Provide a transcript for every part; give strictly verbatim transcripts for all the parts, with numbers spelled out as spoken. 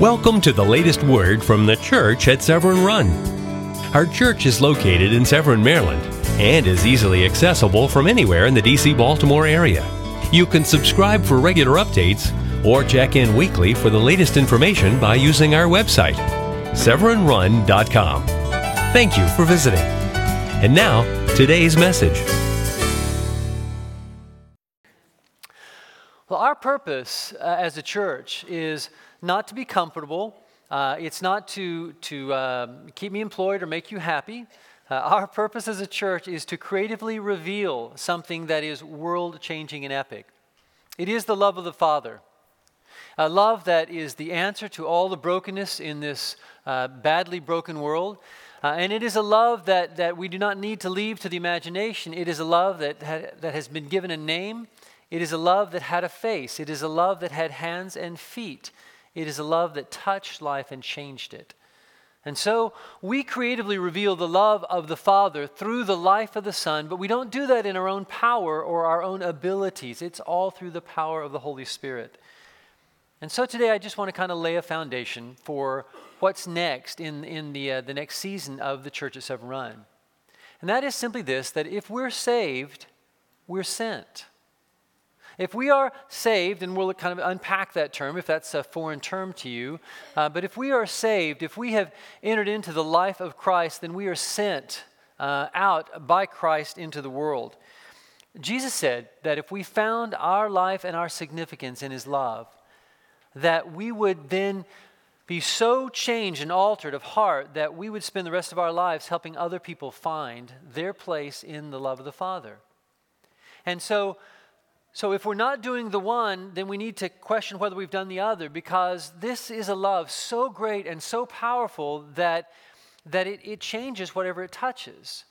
Welcome to the latest word from the church at Severn Run. Our church is located in Severn, Maryland, and is easily accessible from anywhere in the D C Baltimore area. You can subscribe for regular updates or check in weekly for the latest information by using our website, Severn Run dot com. Thank you for visiting. And now, today's message. Well, our purpose uh, as a church is not to be comfortable. Uh, it's not to, to uh, keep me employed or make you happy. Uh, our purpose as a church is to creatively reveal something that is world-changing and epic. It is the love of the Father, a love that is the answer to all the brokenness in this uh, badly broken world. Uh, and it is a love that, that we do not need to leave to the imagination. It is a love that ha- that has been given a name. It is a love that had a face. It is a love that had hands and feet. It is a love that touched life and changed it. And so we creatively reveal the love of the Father through the life of the Son, but we don't do that in our own power or our own abilities. It's all through the power of the Holy Spirit. And so today I just want to kind of lay a foundation for what's next in, in the, uh, the next season of the Church at Severn Run. And that is simply this, that if we're saved, we're sent. If we are saved, and we'll kind of unpack that term if that's a foreign term to you, uh, but if we are saved, if we have entered into the life of Christ, then we are sent uh, out by Christ into the world. Jesus said that if we found our life and our significance in His love, that we would then be so changed and altered of heart that we would spend the rest of our lives helping other people find their place in the love of the Father. And so... So if we're not doing the one, then we need to question whether we've done the other, because this is a love so great and so powerful that that it, it changes whatever it touches.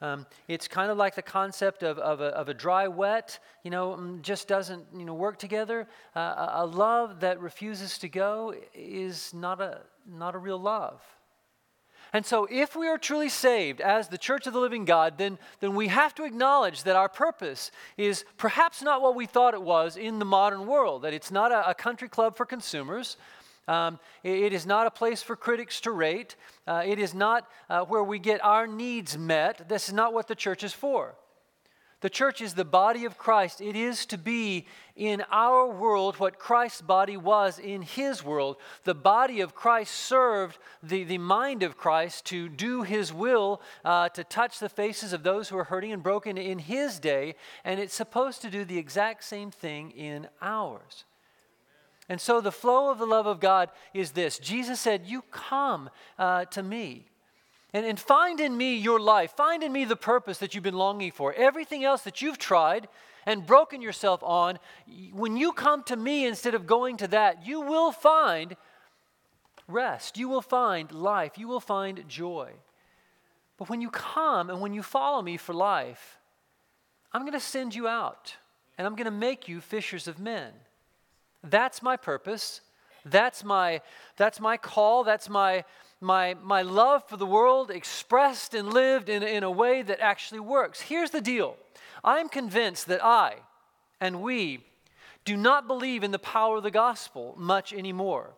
Um, it's kind of like the concept of, of, a, of a dry wet, you know, just doesn't you know work together. Uh, a love that refuses to go is not a not a real love. And so if we are truly saved as the Church of the Living God, then, then we have to acknowledge that our purpose is perhaps not what we thought it was in the modern world, that it's not a, a country club for consumers. Um, it, it is not a place for critics to rate. Uh, it is not uh, where we get our needs met. This is not what the church is for. The church is the body of Christ. It is to be in our world what Christ's body was in His world. The body of Christ served the, the mind of Christ to do His will, uh, to touch the faces of those who are hurting and broken in His day, and it's supposed to do the exact same thing in ours. And so the flow of the love of God is this. Jesus said, "You come uh, to me. And, and find in me your life. Find in me the purpose that you've been longing for. Everything else that you've tried and broken yourself on, when you come to me instead of going to that, you will find rest. You will find life. You will find joy. But when you come and when you follow me for life, I'm going to send you out. And I'm going to make you fishers of men. That's my purpose. That's my, that's my call. That's my... My my love for the world expressed and lived in, in a way that actually works." Here's the deal. I'm convinced that I and we do not believe in the power of the gospel much anymore.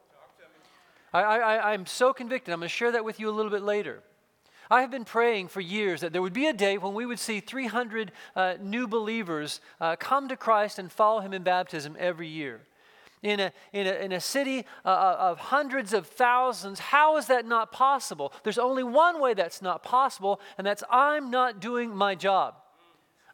I, I, I'm so convicted. I'm going to share that with you a little bit later. I have been praying for years that there would be a day when we would see three hundred uh, new believers uh, come to Christ and follow Him in baptism every year. In a, in a in a city uh, of hundreds of thousands, how is that not possible? There's only one way that's not possible, and that's I'm not doing my job.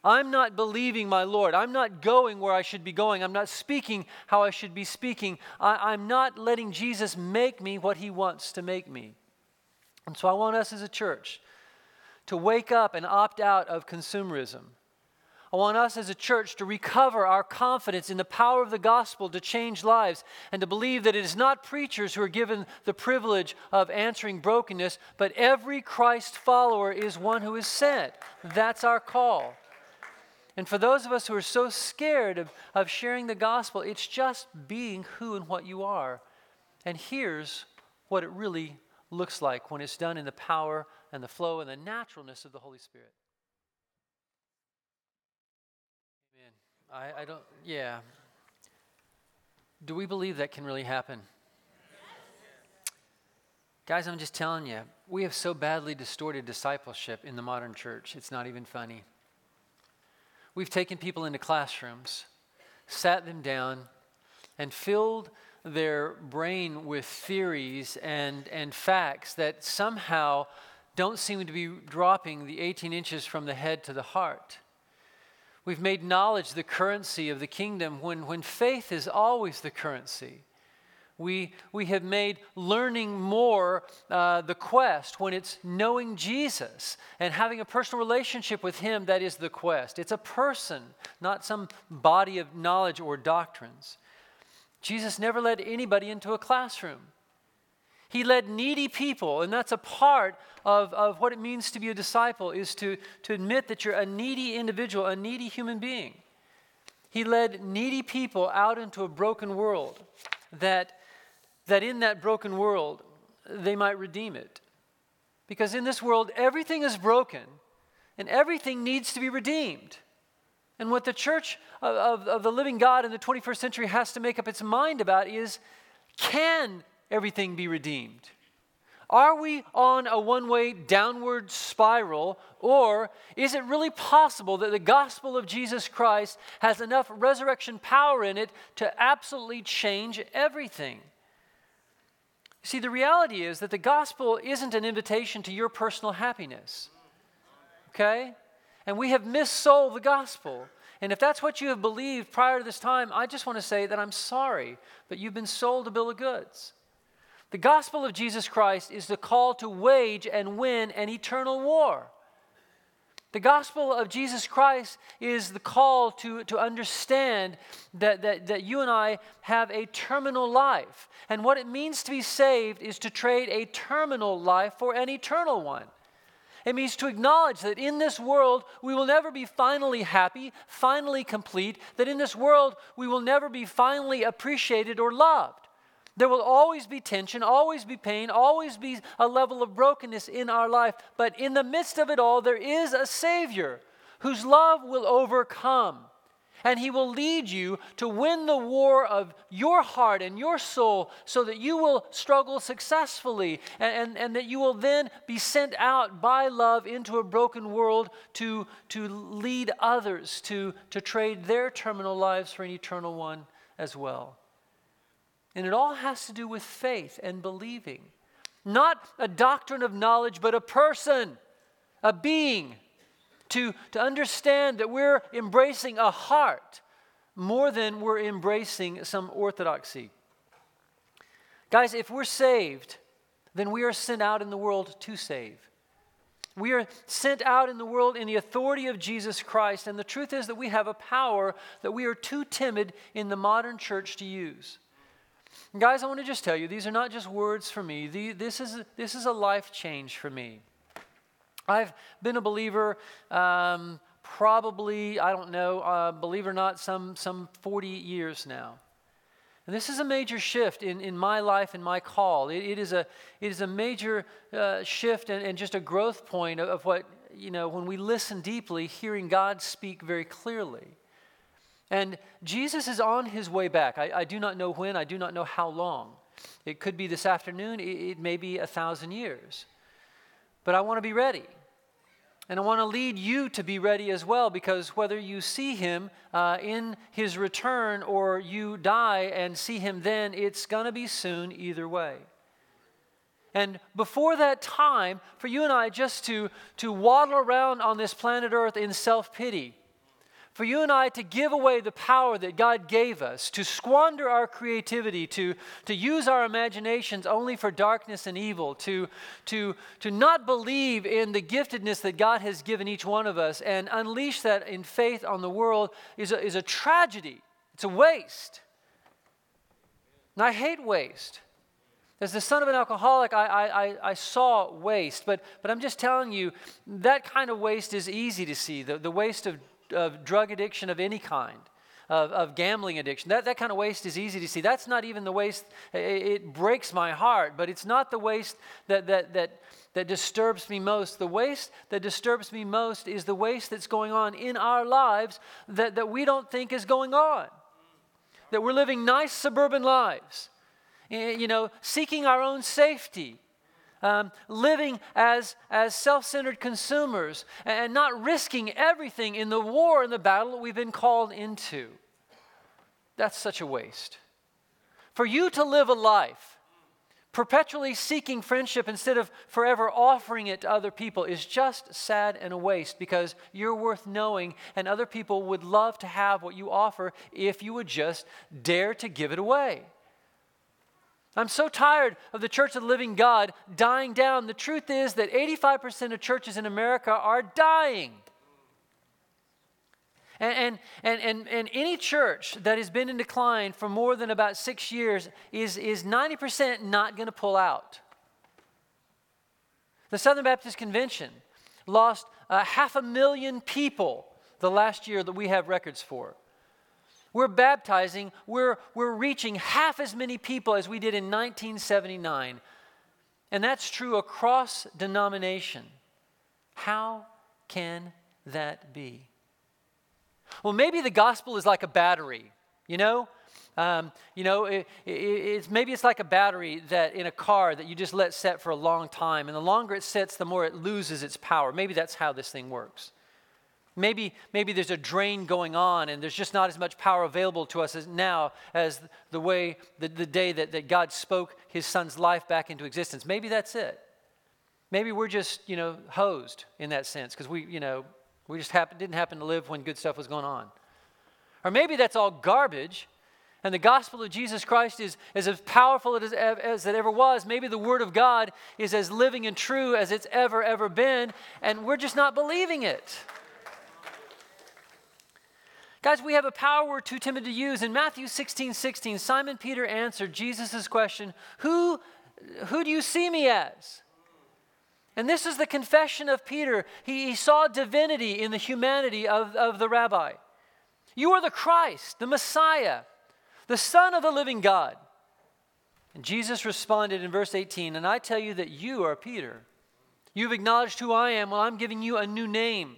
I'm not believing my Lord. I'm not going where I should be going. I'm not speaking how I should be speaking. I, I'm not letting Jesus make me what He wants to make me. And so I want us as a church to wake up and opt out of consumerism. I want us as a church to recover our confidence in the power of the gospel to change lives and to believe that it is not preachers who are given the privilege of answering brokenness, but every Christ follower is one who is sent. That's our call. And for those of us who are so scared of, of sharing the gospel, it's just being who and what you are. And here's what it really looks like when it's done in the power and the flow and the naturalness of the Holy Spirit. I, I don't, yeah. Do we believe that can really happen? Guys, I'm just telling you, we have so badly distorted discipleship in the modern church, it's not even funny. We've taken people into classrooms, sat them down, and filled their brain with theories and, and facts that somehow don't seem to be dropping the eighteen inches from the head to the heart. We've made knowledge the currency of the kingdom when, when faith is always the currency. We, we have made learning more uh, the quest when it's knowing Jesus and having a personal relationship with him that is the quest. It's a person, not some body of knowledge or doctrines. Jesus never led anybody into a classroom. He led needy people, and that's a part of, of what it means to be a disciple, is to, to admit that you're a needy individual, a needy human being. He led needy people out into a broken world that, that in that broken world, they might redeem it. Because in this world, everything is broken, and everything needs to be redeemed. And what the church of, of, of the living God in the twenty-first century has to make up its mind about is, can everything be redeemed? Are we on a one-way downward spiral, or is it really possible that the gospel of Jesus Christ has enough resurrection power in it to absolutely change everything? See, the reality is that the gospel isn't an invitation to your personal happiness, okay? And we have missold the gospel. And if that's what you have believed prior to this time, I just want to say that I'm sorry, but you've been sold a bill of goods. The gospel of Jesus Christ is the call to wage and win an eternal war. The gospel of Jesus Christ is the call to, to understand that, that, that you and I have a terminal life. And what it means to be saved is to trade a terminal life for an eternal one. It means to acknowledge that in this world, we will never be finally happy, finally complete, that in this world, we will never be finally appreciated or loved. There will always be tension, always be pain, always be a level of brokenness in our life. But in the midst of it all, there is a Savior whose love will overcome. And he will lead you to win the war of your heart and your soul so that you will struggle successfully and, and, and that you will then be sent out by love into a broken world to, to lead others to, to trade their terminal lives for an eternal one as well. And it all has to do with faith and believing. Not a doctrine of knowledge, but a person, a being. To, to understand that we're embracing a heart more than we're embracing some orthodoxy. Guys, if we're saved, then we are sent out in the world to save. We are sent out in the world in the authority of Jesus Christ, and the truth is that we have a power that we are too timid in the modern church to use. And guys, I want to just tell you, these are not just words for me. The, this is, this is a life change for me. I've been a believer um, probably, I don't know, uh, believe it or not, some some forty years now. And this is a major shift in, in my life and my call. It, it, is, a, it is a major uh, shift and, and just a growth point of, of what, you know, when we listen deeply, hearing God speak very clearly. And Jesus is on his way back. I, I do not know when, I do not know how long. It could be this afternoon, it, it may be a thousand years. But I want to be ready. And I want to lead you to be ready as well, because whether you see him uh, in his return or you die and see him then, it's going to be soon either way. And before that time, for you and I just to, to waddle around on this planet Earth in self-pity, for you and I to give away the power that God gave us, to squander our creativity, to, to use our imaginations only for darkness and evil, to, to, to not believe in the giftedness that God has given each one of us and unleash that in faith on the world is a, is a tragedy. It's a waste. And I hate waste. As the son of an alcoholic, I, I, I saw waste, but, but I'm just telling you, that kind of waste is easy to see, the, the waste of of drug addiction of any kind, of, of gambling addiction. That, that kind of waste is easy to see. That's not even the waste. It, it breaks my heart, but it's not the waste that, that, that, that disturbs me most. The waste that disturbs me most is the waste that's going on in our lives that, that we don't think is going on, that we're living nice suburban lives, you know, seeking our own safety, um, living as, as self-centered consumers and not risking everything in the war and the battle that we've been called into. That's such a waste. For you to live a life perpetually seeking friendship instead of forever offering it to other people is just sad and a waste, because you're worth knowing and other people would love to have what you offer if you would just dare to give it away. I'm so tired of the Church of the Living God dying down. The truth is that eighty-five percent of churches in America are dying. And, and and and any church that has been in decline for more than about six years is, is ninety percent not going to pull out. The Southern Baptist Convention lost uh, half a million people the last year that we have records for. We're baptizing, we're, we're reaching half as many people as we did in nineteen seventy-nine. And that's true across denomination. How can that be? Well, maybe the gospel is like a battery, you know? Um, you know, it, it, it's, maybe it's like a battery that in a car that you just let set for a long time. And the longer it sets, the more it loses its power. Maybe that's how this thing works. Maybe maybe there's a drain going on and there's just not as much power available to us as now as the way, the, the day that, that God spoke his son's life back into existence. Maybe that's it. Maybe we're just, you know, hosed in that sense because we, you know, We just happen, didn't happen to live when good stuff was going on. Or maybe that's all garbage, and the gospel of Jesus Christ is, is as powerful as, as it ever was. Maybe the word of God is as living and true as it's ever, ever been, and we're just not believing it. Guys, we have a power we're too timid to use. In Matthew sixteen sixteen, Simon Peter answered Jesus' question, Who, who do you see me as? And this is the confession of Peter. He, he saw divinity in the humanity of, of the rabbi. You are the Christ, the Messiah, the Son of the living God. And Jesus responded in verse eighteen, and I tell you that you are Peter. You've acknowledged who I am. Well, I'm giving you a new name.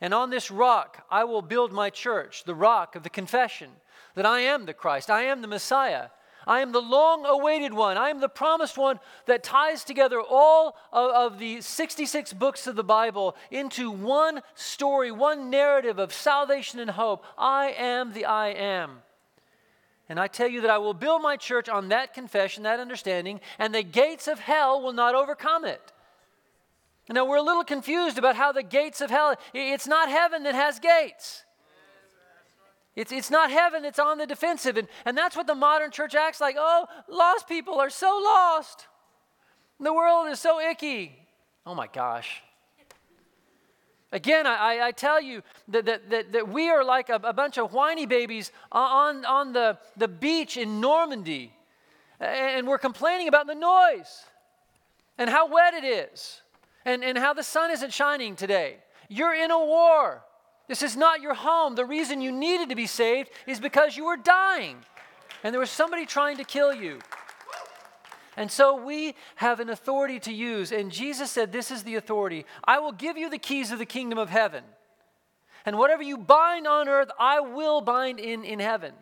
And on this rock, I will build my church, the rock of the confession, that I am the Christ, I am the Messiah. I am the long-awaited one. I am the promised one that ties together all of, of the sixty-six books of the Bible into one story, one narrative of salvation and hope. I am the I am. And I tell you that I will build my church on that confession, that understanding, and the gates of hell will not overcome it. Now, we're a little confused about how the gates of hell, it's not heaven that has gates. It's, it's not heaven that's on the defensive. And, and that's what the modern church acts like. Oh, lost people are so lost. The world is so icky. Oh my gosh. Again, I, I tell you that, that, that, that we are like a, a bunch of whiny babies on, on the, the beach in Normandy. And we're complaining about the noise and how wet it is and, and how the sun isn't shining today. You're in a war. This is not your home. The reason you needed to be saved is because you were dying and there was somebody trying to kill you. And so we have an authority to use. And Jesus said, this is the authority. I will give you the keys of the kingdom of heaven. And whatever you bind on earth, I will bind in, in heaven.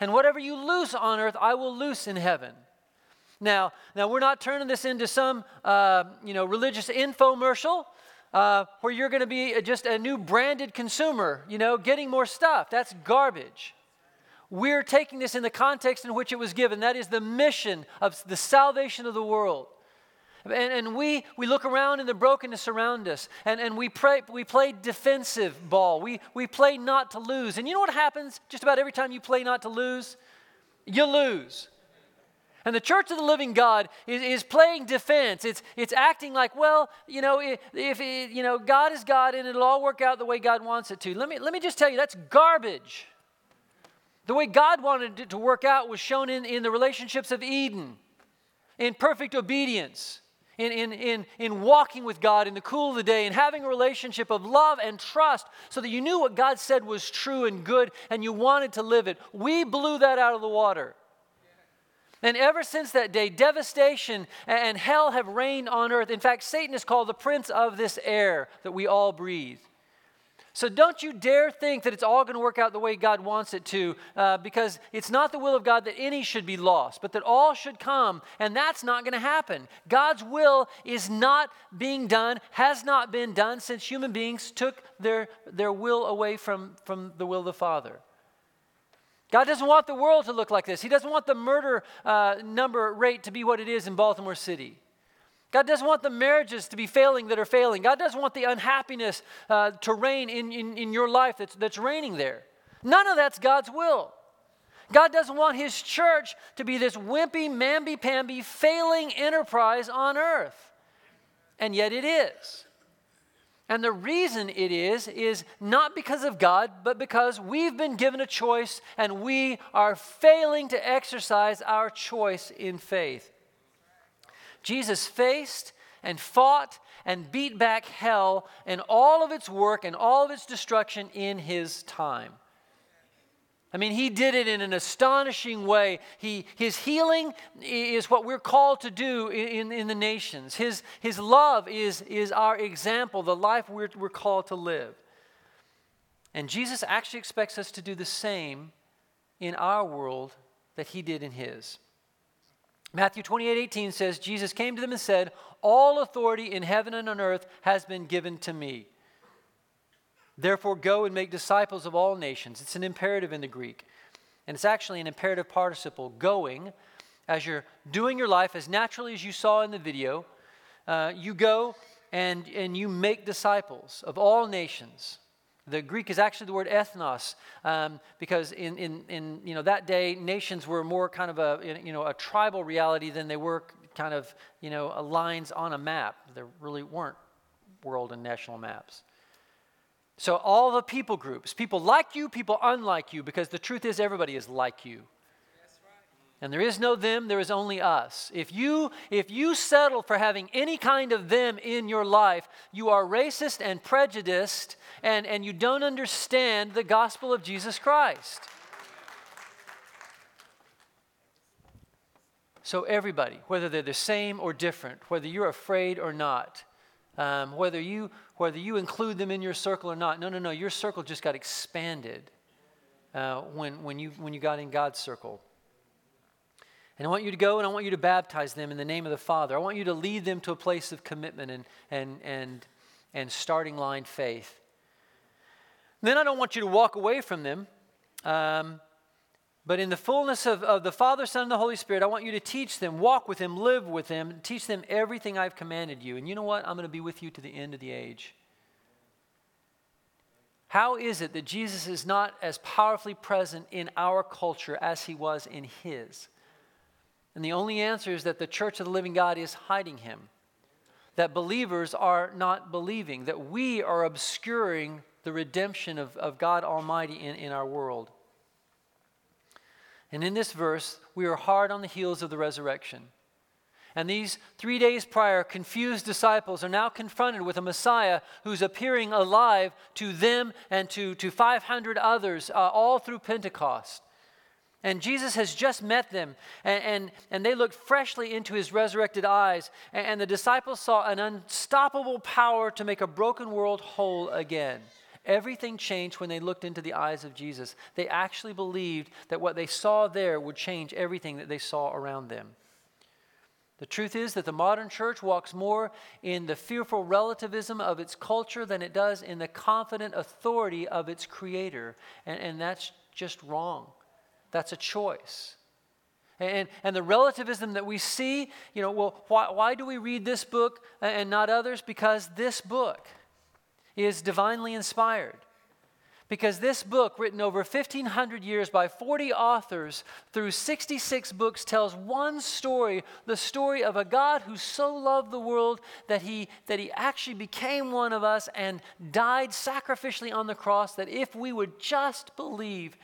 And whatever you loose on earth, I will loose in heaven. Now, now we're not turning this into some uh, you know, religious infomercial. Uh, where you're going to be just a new branded consumer, you know, getting more stuff. That's garbage. We're taking this in the context in which it was given. That is the mission of the salvation of the world. And, and we we look around in the brokenness around us, and, and we, pray, we play defensive ball. We, we play not to lose. And you know what happens just about every time you play not to lose? You lose. And the Church of the Living God is, is playing defense. It's it's acting like, well, you know, if, if it, you know, God is God and it'll all work out the way God wants it to. Let me let me just tell you, that's garbage. The way God wanted it to work out was shown in, in the relationships of Eden, in perfect obedience, in in in in walking with God in the cool of the day, and having a relationship of love and trust, so that you knew what God said was true and good, and you wanted to live it. We blew that out of the water. And ever since that day, devastation and hell have reigned on earth. In fact, Satan is called the prince of this air that we all breathe. So don't you dare think that it's all going to work out the way God wants it to, uh, because it's not the will of God that any should be lost, but that all should come, and that's not going to happen. God's will is not being done, has not been done since human beings took their, their will away from, from the will of the Father. God doesn't want the world to look like this. He doesn't want the murder uh, number rate to be what it is in Baltimore City. God doesn't want the marriages to be failing that are failing. God doesn't want the unhappiness uh, to reign in, in, in your life that's, that's reigning there. None of that's God's will. God doesn't want his church to be this wimpy, mamby-pamby, failing enterprise on earth. And yet it is. And the reason it is, is not because of God, but because we've been given a choice and we are failing to exercise our choice in faith. Jesus faced and fought and beat back hell and all of its work and all of its destruction in his time. I mean, he did it in an astonishing way. He, his healing is what we're called to do in, in, in the nations. His, his love is, is our example, the life we're, we're called to live. And Jesus actually expects us to do the same in our world that he did in his. Matthew twenty-eight eighteen says, Jesus came to them and said, all authority in heaven and on earth has been given to me. Therefore, go and make disciples of all nations. It's an imperative in the Greek. And it's actually an imperative participle. Going, as you're doing your life as naturally as you saw in the video, uh, you go and, and you make disciples of all nations. The Greek is actually the word ethnos, um, because in, in in you know that day nations were more kind of a you know a tribal reality than they were kind of you know lines on a map. There really weren't world and national maps. So all the people groups, people like you, people unlike you, because the truth is everybody is like you. And there is no them, there is only us. If you if you settle for having any kind of them in your life, you are racist and prejudiced, and, and you don't understand the gospel of Jesus Christ. So everybody, whether they're the same or different, whether you're afraid or not, um, whether you whether you include them in your circle or not, no, no, no, your circle just got expanded uh, when when you when you got in God's circle. And I want you to go and I want you to baptize them in the name of the Father. I want you to lead them to a place of commitment and and and and starting line faith. And then I don't want you to walk away from them. Um, but in the fullness of, of the Father, Son, and the Holy Spirit, I want you to teach them, walk with them, live with them, teach them everything I've commanded you. And you know what? I'm going to be with you to the end of the age. How is it that Jesus is not as powerfully present in our culture as he was in his? And the only answer is that the church of the living God is hiding him, that believers are not believing, that we are obscuring the redemption of, of God Almighty in, in our world. And in this verse, we are hard on the heels of the resurrection. And these three days prior, confused disciples are now confronted with a Messiah who's appearing alive to them and to, to five hundred others, uh, all through Pentecost. And Jesus has just met them, and, and, and they looked freshly into his resurrected eyes, and, and the disciples saw an unstoppable power to make a broken world whole again. Everything changed when they looked into the eyes of Jesus. They actually believed that what they saw there would change everything that they saw around them. The truth is that the modern church walks more in the fearful relativism of its culture than it does in the confident authority of its creator, and, and that's just wrong. That's a choice. And, and the relativism that we see, you know, well, why, why do we read this book and not others? Because this book is divinely inspired. Because this book, written over fifteen hundred years by forty authors through sixty-six books, tells one story, the story of a God who so loved the world that he, that he actually became one of us and died sacrificially on the cross, that if we would just believe,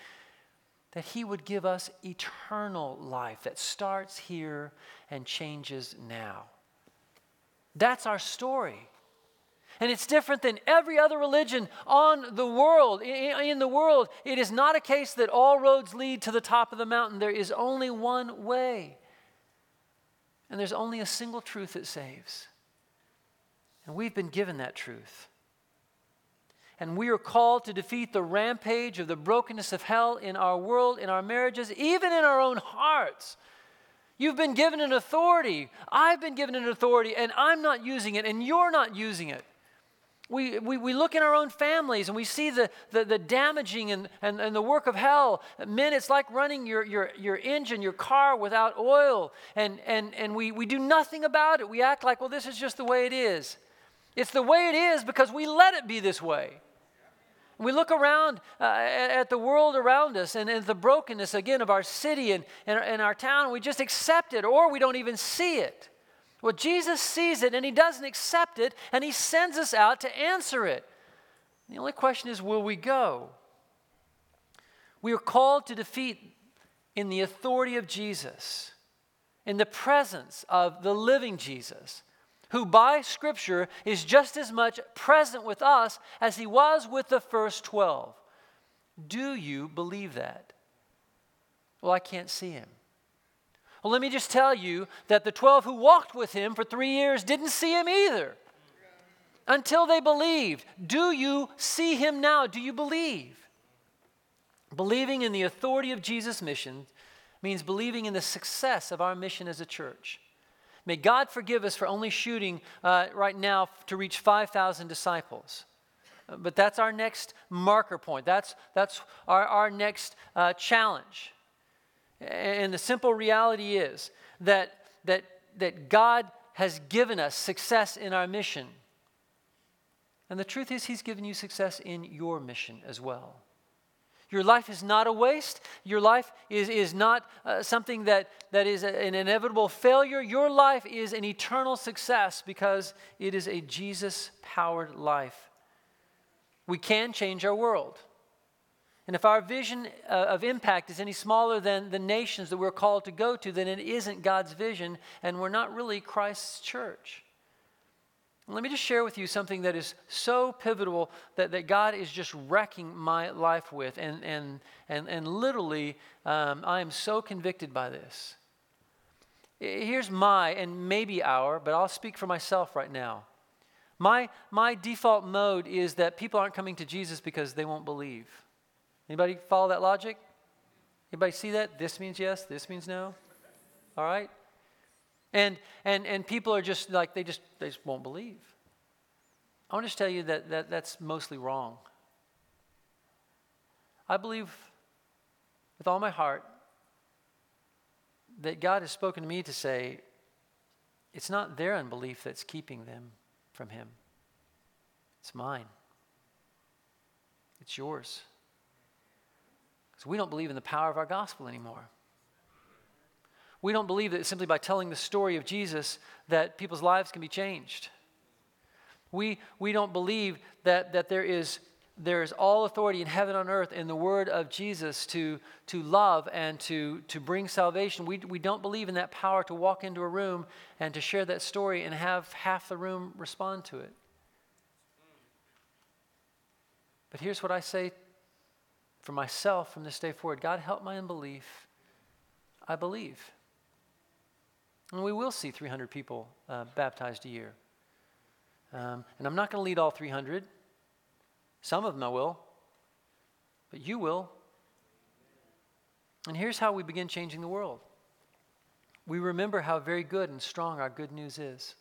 that he would give us eternal life that starts here and changes now. That's our story. And it's different than every other religion on the world, in the world. It is not a case that all roads lead to the top of the mountain. There is only one way. And there's only a single truth that saves. And we've been given that truth. And we are called to defeat the rampage of the brokenness of hell in our world, in our marriages, even in our own hearts. You've been given an authority. I've been given an authority, and I'm not using it, and you're not using it. We, we, we look in our own families and we see the, the, the damaging and, and, and the work of hell. Men, it's like running your, your, your engine, your car without oil, and, and, and we, we do nothing about it. We act like, well, this is just the way it is. It's the way it is because we let it be this way. We look around uh, at the world around us and, and the brokenness, again, of our city and, and, and our town, and we just accept it, or we don't even see it. Well, Jesus sees it, and he doesn't accept it, and he sends us out to answer it. The only question is, will we go? We are called to defeat in the authority of Jesus, in the presence of the living Jesus, who by Scripture is just as much present with us as he was with the first twelve. Do you believe that? Well, I can't see him. Well, let me just tell you that the twelve who walked with him for three years didn't see him either until they believed. Do you see him now? Do you believe? Believing in the authority of Jesus' mission means believing in the success of our mission as a church. May God forgive us for only shooting uh, right now to reach five thousand disciples. But that's our next marker point. That's, that's our, our next uh, challenge. And the simple reality is that, that, that God has given us success in our mission. And the truth is, he's given you success in your mission as well. Your life is not a waste. Your life is, is not uh, something that, that is an inevitable failure. Your life is an eternal success because it is a Jesus-powered life. We can change our world. And if our vision of impact is any smaller than the nations that we're called to go to, then it isn't God's vision, and we're not really Christ's church. And let me just share with you something that is so pivotal that, that God is just wrecking my life with, and, and, and, and literally um, I am so convicted by this. Here's my, and maybe our, but I'll speak for myself right now. My, my default mode is that people aren't coming to Jesus because they won't believe. Anybody follow that logic? Anybody see that? This means yes, this means no. All right? And and and people are just like, they just they just won't believe. I want to tell you that, that that's mostly wrong. I believe with all my heart that God has spoken to me to say, it's not their unbelief that's keeping them from him. It's mine. It's yours. So we don't believe in the power of our gospel anymore. We don't believe that simply by telling the story of Jesus that people's lives can be changed. We, we don't believe that, that there is, there is all authority in heaven and on earth in the word of Jesus to, to love and to, to bring salvation. We, we don't believe in that power to walk into a room and to share that story and have half the room respond to it. But here's what I say for myself from this day forward. God, help my unbelief. I believe. And we will see three hundred people uh, baptized a year. Um, and I'm not going to lead all three hundred. Some of them I will. But you will. And here's how we begin changing the world. We remember how very good and strong our good news is.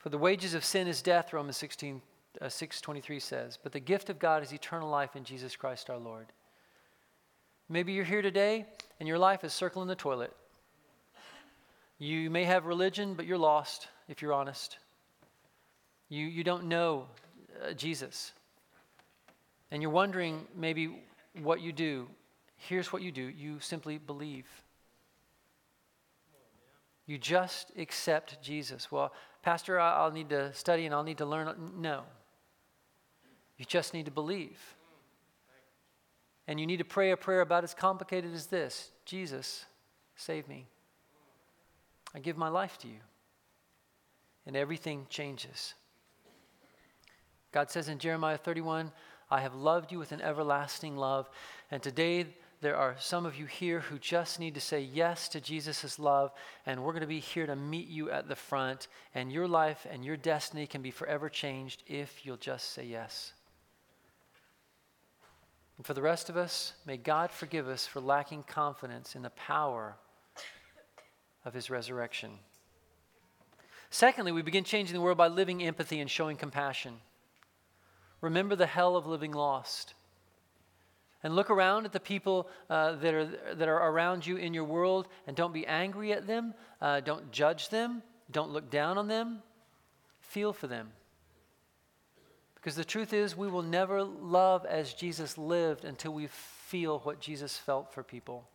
For the wages of sin is death, Romans sixteen. Uh, six twenty-three says, but the gift of God is eternal life in Jesus Christ our Lord. Maybe you're here today and your life is circling the toilet. You may have religion, but you're lost if you're honest. You, you don't know uh, Jesus. And you're wondering maybe what you do. Here's what you do. You simply believe. You just accept Jesus. Well, Pastor, I'll need to study and I'll need to learn. No. You just need to believe. And you need to pray a prayer about as complicated as this. Jesus, save me. I give my life to you. And everything changes. God says in Jeremiah thirty-one, I have loved you with an everlasting love. And today There are some of you here who just need to say yes to Jesus' love, and we're going to be here to meet you at the front, and your life and your destiny can be forever changed if you'll just say yes. And for the rest of us, may God forgive us for lacking confidence in the power of his resurrection. Secondly, we begin changing the world by living empathy and showing compassion. Remember the hell of living lost. And look around at the people uh, that are that are around you in your world, and don't be angry at them. Uh, don't judge them. Don't look down on them. Feel for them. Because the truth is, we will never love as Jesus lived until we feel what Jesus felt for people.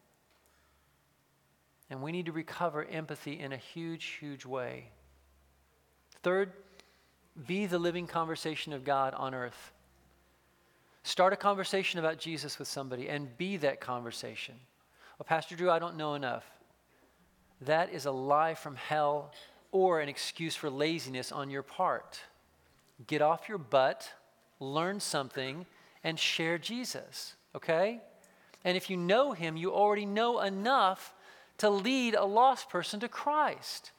And we need to recover empathy in a huge, huge way. Third, be the living conversation of God on earth. Start a conversation about Jesus with somebody and be that conversation. Well, Pastor Drew, I don't know enough. That is a lie from hell or an excuse for laziness on your part. Get off your butt, learn something, and share Jesus, okay? And if you know him, you already know enough to lead a lost person to Christ.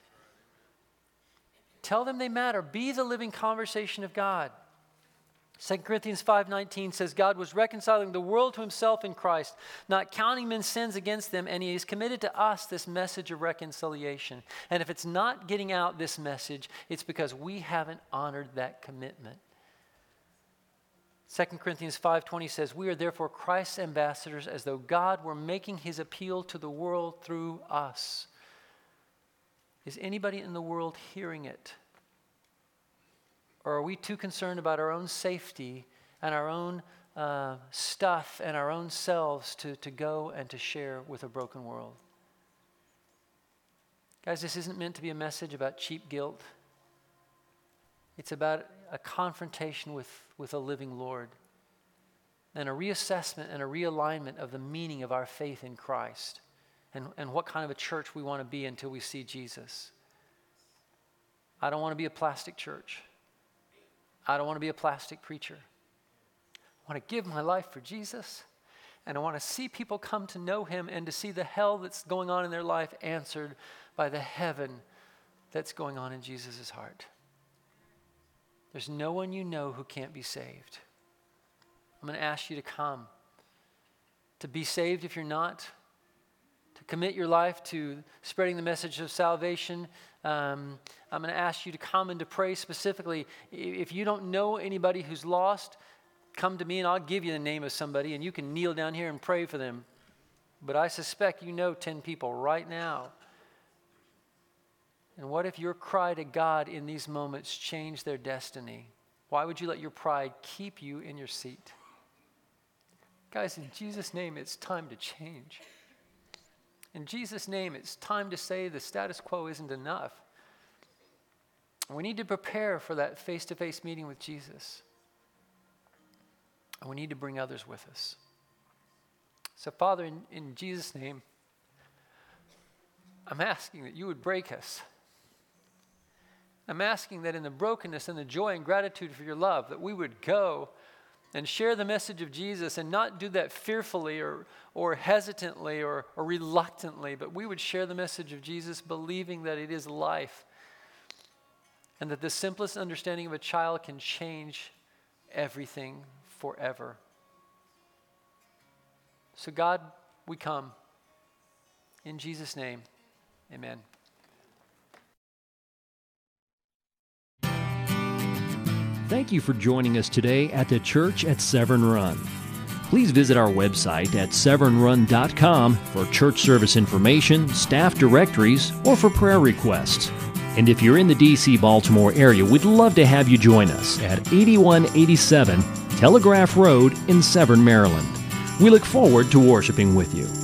Tell them they matter. Be the living conversation of God. Second Corinthians five nineteen says, God was reconciling the world to himself in Christ, not counting men's sins against them, and he has committed to us this message of reconciliation. And if it's not getting out this message, it's because we haven't honored that commitment. Second Corinthians five twenty says, we are therefore Christ's ambassadors, as though God were making his appeal to the world through us. Is anybody in the world hearing it? Or are we too concerned about our own safety and our own uh, stuff and our own selves to, to go and to share with a broken world? Guys, this isn't meant to be a message about cheap guilt. It's about a confrontation with, with a living Lord and a reassessment and a realignment of the meaning of our faith in Christ and, and what kind of a church we want to be until we see Jesus. I don't want to be a plastic church. I don't want to be a plastic preacher. I want to give my life for Jesus, and I want to see people come to know him and to see the hell that's going on in their life answered by the heaven that's going on in Jesus' heart. There's no one you know who can't be saved. I'm going to ask you to come, to be saved if you're not, to commit your life to spreading the message of salvation. Um, I'm going to ask you to come and to pray specifically. If you don't know anybody who's lost, come to me and I'll give you the name of somebody, and you can kneel down here and pray for them. But I suspect you know ten people right now. And what if your cry to God in these moments changed their destiny? Why would you let your pride keep you in your seat? Guys, in Jesus' name, it's time to change. In Jesus' name, it's time to say the status quo isn't enough. We need to prepare for that face-to-face meeting with Jesus. And we need to bring others with us. So, Father, in, in Jesus' name, I'm asking that you would break us. I'm asking that in the brokenness and the joy and gratitude for your love, that we would go and share the message of Jesus and not do that fearfully or, or hesitantly or, or reluctantly, but we would share the message of Jesus believing that it is life and that the simplest understanding of a child can change everything forever. So God, we come. In Jesus' name, amen. Thank you for joining us today at the Church at Severn Run. Please visit our website at Severn Run dot com for church service information, staff directories, or for prayer requests. And if you're in the D C Baltimore area, we'd love to have you join us at eighty-one eighty-seven Telegraph Road in Severn, Maryland. We look forward to worshiping with you.